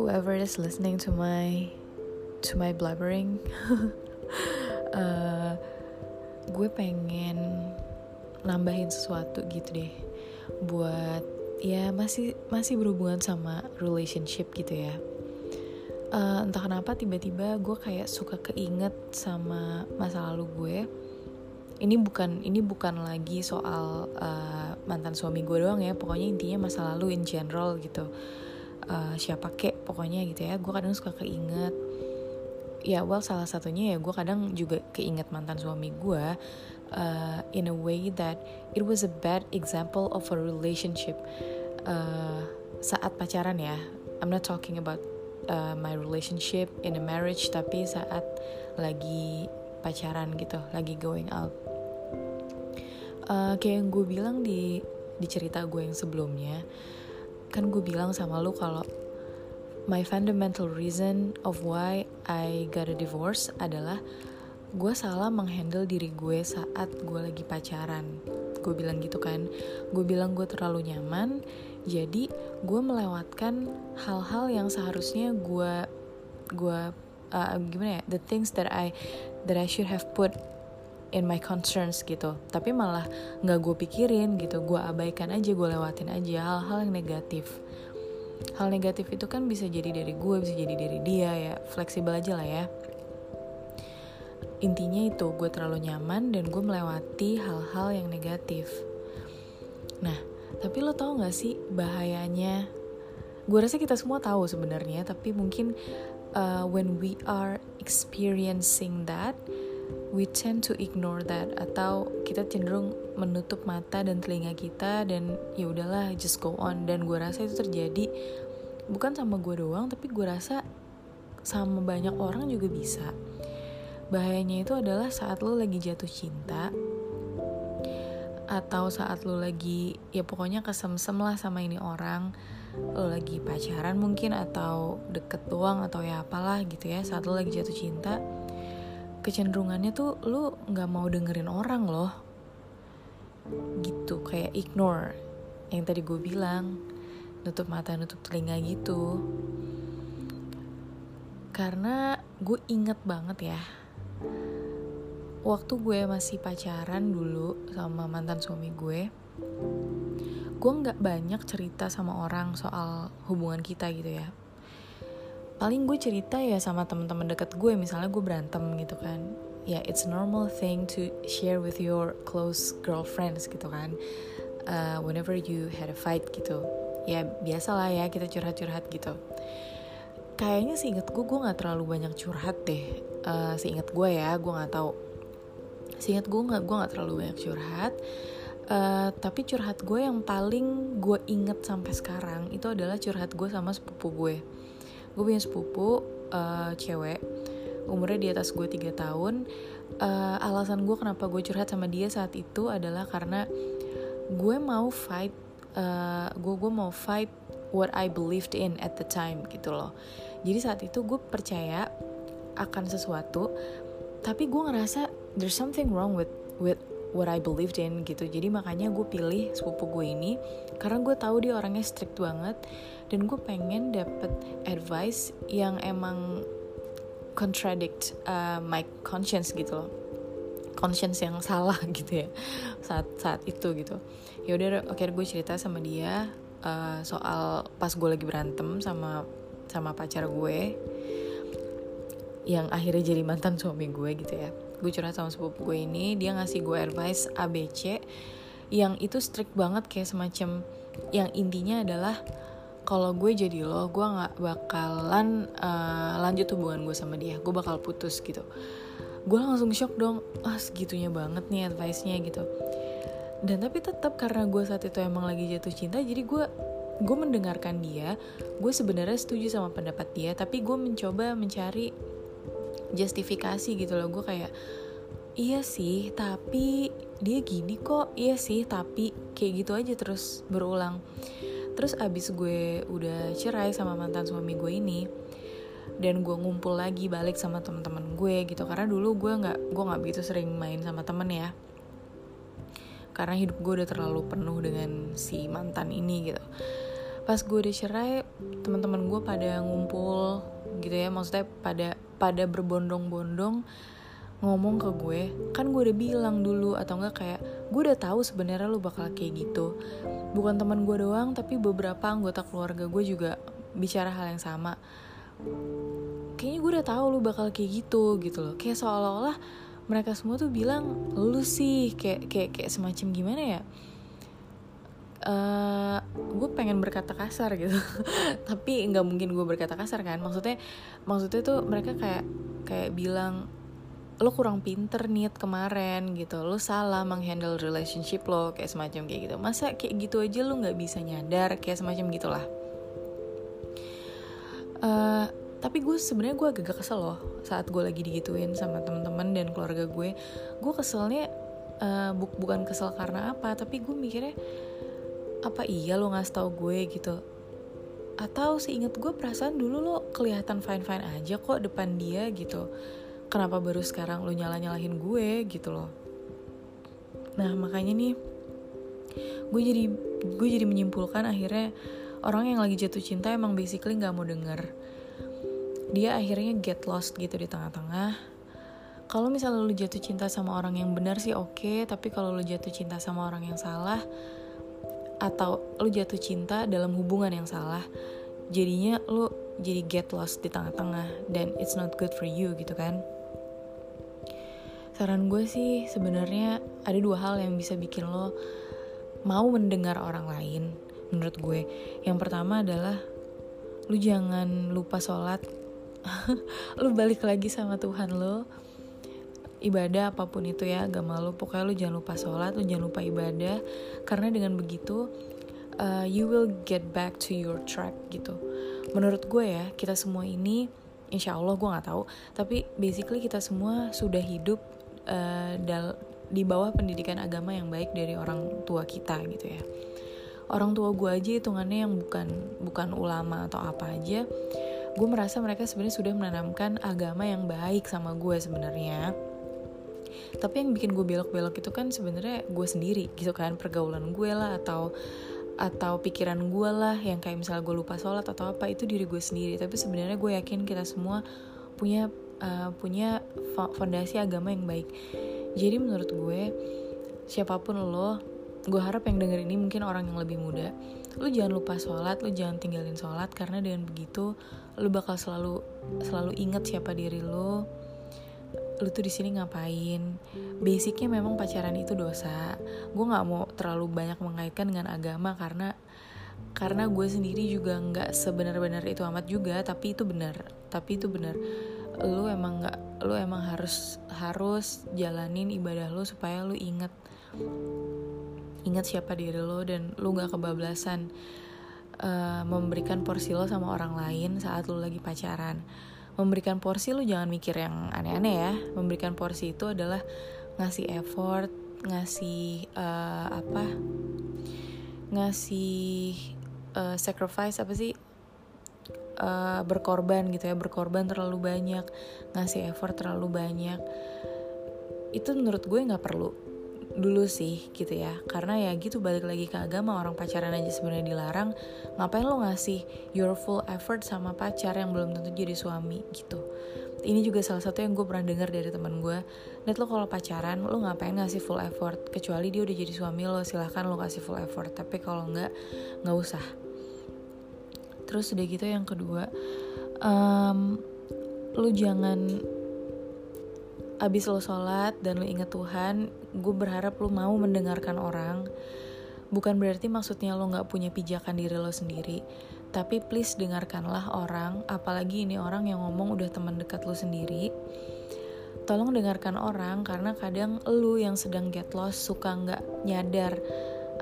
whoever is listening to my blabbering. Gue pengen nambahin sesuatu gitu deh, buat ya masih berhubungan sama relationship gitu ya. Entah kenapa tiba-tiba gue kayak suka keinget sama masa lalu gue. Ini bukan lagi soal mantan suami gue doang ya, pokoknya intinya masa lalu in general gitu. Siapa kek pokoknya gitu ya, gue kadang suka keinget. Ya well, salah satunya ya gue kadang juga keinget mantan suami gue, in a way that it was a bad example of a relationship. Saat pacaran ya, I'm not talking about my relationship in a marriage, tapi saat lagi pacaran gitu, lagi going out. Kayak yang gue bilang di cerita gue yang sebelumnya, kan gue bilang sama lu kalau my fundamental reason of why I got a divorce adalah gue salah menghandle diri gue saat gue lagi pacaran. Gue bilang gitu kan, gue bilang gue terlalu nyaman, jadi gue melewatkan hal-hal yang seharusnya gue gimana ya, the things that I should have put in my concerns gitu, tapi malah nggak gue pikirin gitu, gue abaikan aja, gue lewatin aja hal-hal yang negatif. Hal negatif itu kan bisa jadi dari gue, bisa jadi dari dia ya, fleksibel aja lah ya. Intinya itu, gue terlalu nyaman dan gue melewati hal-hal yang negatif. Nah, tapi lo tau gak sih bahayanya? Gue rasa kita semua tahu sebenarnya, tapi mungkin when we are experiencing that, we tend to ignore that, atau kita cenderung menutup mata dan telinga kita dan ya udahlah, just go on. Dan gue rasa itu terjadi bukan sama gue doang, tapi gue rasa sama banyak orang juga bisa. Bahayanya itu adalah saat lo lagi jatuh cinta, atau saat lo lagi, ya pokoknya kesemsem lah sama ini orang, lo lagi pacaran mungkin, atau deket doang, atau ya apalah gitu ya. Saat lo lagi jatuh cinta, kecenderungannya tuh lo gak mau dengerin orang loh, gitu, kayak ignore. Yang tadi gue bilang, nutup mata, nutup telinga gitu. Karena gue inget banget ya, waktu gue masih pacaran dulu sama mantan suami gue gak banyak cerita sama orang soal hubungan kita gitu ya. Paling gue cerita ya sama teman-teman deket gue, misalnya gue berantem gitu kan. Ya, it's a normal thing to share with your close girlfriends gitu kan. Whenever you had a fight gitu. Ya, biasalah ya, kita curhat-curhat gitu. Kayaknya seinget gue gak terlalu banyak curhat deh. Seinget gue ya, gue gak tahu. Seingat gue gak terlalu banyak curhat, tapi curhat gue yang paling gue inget sampai sekarang itu adalah curhat gue sama sepupu gue. Gue punya sepupu cewek, umurnya di atas gue 3 tahun. Alasan gue kenapa gue curhat sama dia saat itu adalah karena gue mau fight, gue mau fight what I believed in at the time gitu loh. Jadi saat itu gue percaya akan sesuatu, tapi gue ngerasa there's something wrong with what I believed in gitu. Jadi makanya gue pilih sepupu gue ini karena gue tahu dia orangnya strict banget, dan gue pengen dapet advice yang emang contradict my conscience gitu loh, conscience yang salah gitu ya saat itu gitu. Ya udah, oke, gue cerita sama dia soal pas gue lagi berantem sama pacar gue yang akhirnya jadi mantan suami gue gitu ya. Gue curhat sama sepupu gue ini, dia ngasih gue advice ABC yang itu strict banget, kayak semacam yang intinya adalah kalau gue jadi lo, gue nggak bakalan lanjut hubungan gue sama dia, gue bakal putus gitu. Gue langsung shock dong, segitunya banget nih advice-nya gitu. Dan tapi tetap karena gue saat itu emang lagi jatuh cinta, jadi gue mendengarkan dia. Gue sebenarnya setuju sama pendapat dia, tapi gue mencoba mencari justifikasi gitu loh. Gue kayak, iya sih tapi dia gini kok, iya sih tapi, kayak gitu aja terus berulang. Terus abis gue udah cerai sama mantan suami gue ini, dan gue ngumpul lagi balik sama teman-teman gue gitu, karena dulu gue nggak begitu sering main sama temen ya, karena hidup gue udah terlalu penuh dengan si mantan ini gitu. pas gue dicerai, teman-teman gue pada ngumpul gitu ya, maksudnya pada berbondong-bondong ngomong ke gue, kan gue udah bilang dulu atau enggak kayak gue udah tahu sebenarnya lo bakal kayak gitu. Bukan teman gue doang, tapi beberapa anggota keluarga gue juga bicara hal yang sama. Kayaknya gue udah tahu lo bakal kayak gitu loh. Kayak seolah-olah mereka semua tuh bilang lu sih kayak semacam gimana ya? Gue pengen berkata kasar gitu, tapi nggak mungkin gue berkata kasar kan. Maksudnya tuh mereka kayak bilang lo kurang pinter nih kemarin gitu, lo salah menghandle relationship lo, kayak semacam kayak gitu. Masa kayak gitu aja lo nggak bisa nyadar, kayak semacam gitulah. Tapi sebenarnya gue agak kesel loh saat gue lagi digituin sama teman-teman dan keluarga gue. Gue keselnya bukan kesel karena apa, tapi gue mikirnya apa iya lo ngasih tau gue gitu. Atau seinget gue perasaan dulu lo kelihatan fine-fine aja kok depan dia gitu. Kenapa baru sekarang lo nyalahin gue gitu loh. Nah makanya nih gue jadi menyimpulkan akhirnya orang yang lagi jatuh cinta emang basically nggak mau denger. Dia akhirnya get lost gitu di tengah-tengah. Kalau misalnya lu jatuh cinta sama orang yang benar sih oke, tapi kalau lu jatuh cinta sama orang yang salah atau lu jatuh cinta dalam hubungan yang salah, jadinya lu jadi get lost di tengah-tengah dan it's not good for you gitu kan. Saran gue sih sebenarnya ada dua hal yang bisa bikin lo mau mendengar orang lain menurut gue. Yang pertama adalah lu jangan lupa sholat. Lu balik lagi sama Tuhan lo, ibadah apapun itu ya, agama lo, pokoknya lo jangan lupa sholat, lo jangan lupa ibadah, karena dengan begitu you will get back to your track gitu. Menurut gue ya, kita semua ini insyaallah, gue nggak tahu, tapi basically kita semua sudah hidup di bawah pendidikan agama yang baik dari orang tua kita gitu ya. Orang tua gue aja hitungannya yang bukan ulama atau apa aja, gue merasa mereka sebenarnya sudah menanamkan agama yang baik sama gue sebenarnya. Tapi yang bikin gue belok-belok itu kan sebenarnya gue sendiri gitu kan, pergaulan gue lah atau pikiran gue lah, yang kayak misalnya gue lupa sholat atau apa, itu diri gue sendiri. Tapi sebenarnya gue yakin kita semua punya fondasi agama yang baik. Jadi menurut gue siapapun lo, gue harap yang denger ini mungkin orang yang lebih muda, lu jangan lupa sholat, lu jangan tinggalin sholat, karena dengan begitu lu bakal selalu inget siapa diri lu tuh di sini ngapain. Basicnya memang pacaran itu dosa. Gue nggak mau terlalu banyak mengaitkan dengan agama karena gue sendiri juga nggak sebenar-benar itu amat juga, tapi itu benar. Lu emang harus jalanin ibadah lu supaya lu ingat siapa diri lo dan lo gak kebablasan memberikan porsi lo sama orang lain saat lo lagi pacaran. Memberikan porsi, lo jangan mikir yang aneh-aneh ya. Memberikan porsi itu adalah ngasih effort, ngasih sacrifice, berkorban gitu ya. Berkorban terlalu banyak, ngasih effort terlalu banyak, itu menurut gue gak perlu dulu sih gitu ya. Karena ya gitu, balik lagi ke agama, orang pacaran aja sebenarnya dilarang, ngapain lo ngasih your full effort sama pacar yang belum tentu jadi suami gitu. Ini juga salah satu yang gue pernah dengar dari teman gue, net lo kalau pacaran lo ngapain ngasih full effort, kecuali dia udah jadi suami lo, silahkan lo kasih full effort, tapi kalau nggak usah. Terus udah gitu yang kedua, lo jangan abis lo sholat dan lo inget Tuhan, gue berharap lo mau mendengarkan orang. Bukan berarti maksudnya lo gak punya pijakan diri lo sendiri, tapi please dengarkanlah orang. Apalagi ini orang yang ngomong udah teman dekat lo sendiri. Tolong dengarkan orang, karena kadang lo yang sedang get lost suka gak nyadar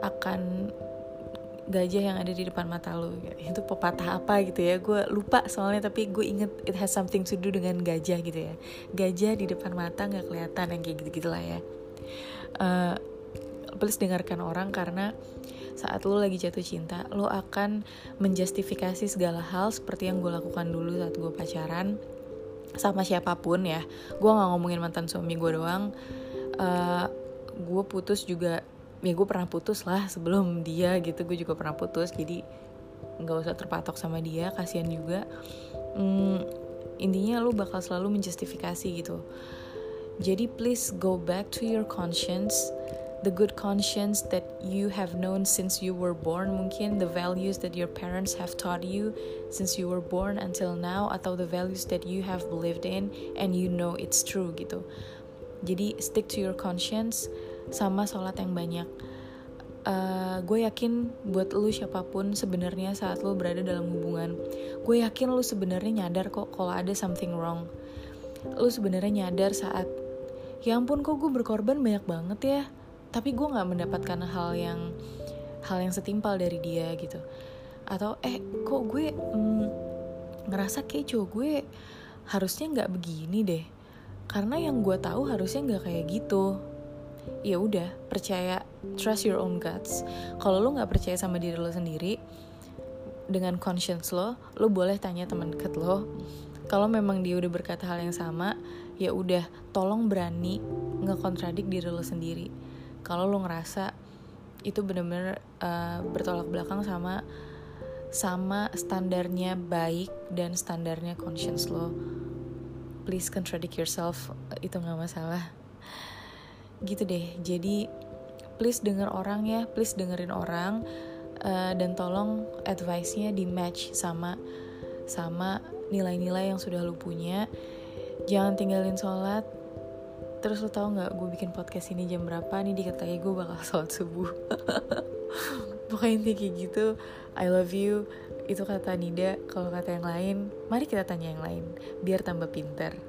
akan gajah yang ada di depan mata lo. Itu pepatah apa gitu ya, gue lupa soalnya, tapi gue inget it has something to do dengan gajah gitu ya. Gajah di depan mata gak kelihatan, yang kayak gitu-gitu lah ya. Please dengarkan orang, karena saat lo lagi jatuh cinta, lo akan menjustifikasi segala hal seperti yang gue lakukan dulu saat gue pacaran sama siapapun ya. Gue gak ngomongin mantan suami gue doang, gue putus juga. Ya gue pernah putus lah sebelum dia gitu, gue juga pernah putus. Jadi nggak usah terpatok sama dia, kasihan juga. Intinya lo bakal selalu menjustifikasi gitu. Jadi please go back to your conscience, the good conscience that you have known since you were born, mungkin the values that your parents have taught you since you were born until now, atau the values that you have believed in and you know it's true gitu. Jadi stick to your conscience, sama sholat yang banyak. Gue yakin buat lu siapapun sebenarnya saat lu berada dalam hubungan, gue yakin lu sebenarnya nyadar kok kalau ada something wrong. Lu sebenarnya nyadar saat, ya ampun kok gue berkorban banyak banget ya, tapi gue nggak mendapatkan hal yang setimpal dari dia gitu, atau kok gue ngerasa kayak cowok gue harusnya nggak begini deh, karena yang gue tahu harusnya nggak kayak gitu. Ya udah, percaya, trust your own guts. Kalau lo nggak percaya sama diri lo sendiri dengan conscience lo boleh tanya teman dekat lo. Kalau memang dia udah berkata hal yang sama, ya udah, tolong berani ngekontradik diri lo sendiri. Kalau lo ngerasa itu benar-benar bertolak belakang sama standarnya baik dan standarnya conscience lo, please contradict yourself, itu nggak masalah. Gitu deh. Jadi please denger orang ya, please dengerin orang, dan tolong advice-nya di match sama nilai-nilai yang sudah lo punya. Jangan tinggalin sholat. Terus lo tau gak gue bikin podcast ini jam berapa? Nih dikit lagi gue bakal sholat subuh. Pokoknya inti kayak gitu. I love you. Itu kata Nida. Kalau kata yang lain, mari kita tanya yang lain biar tambah pinter.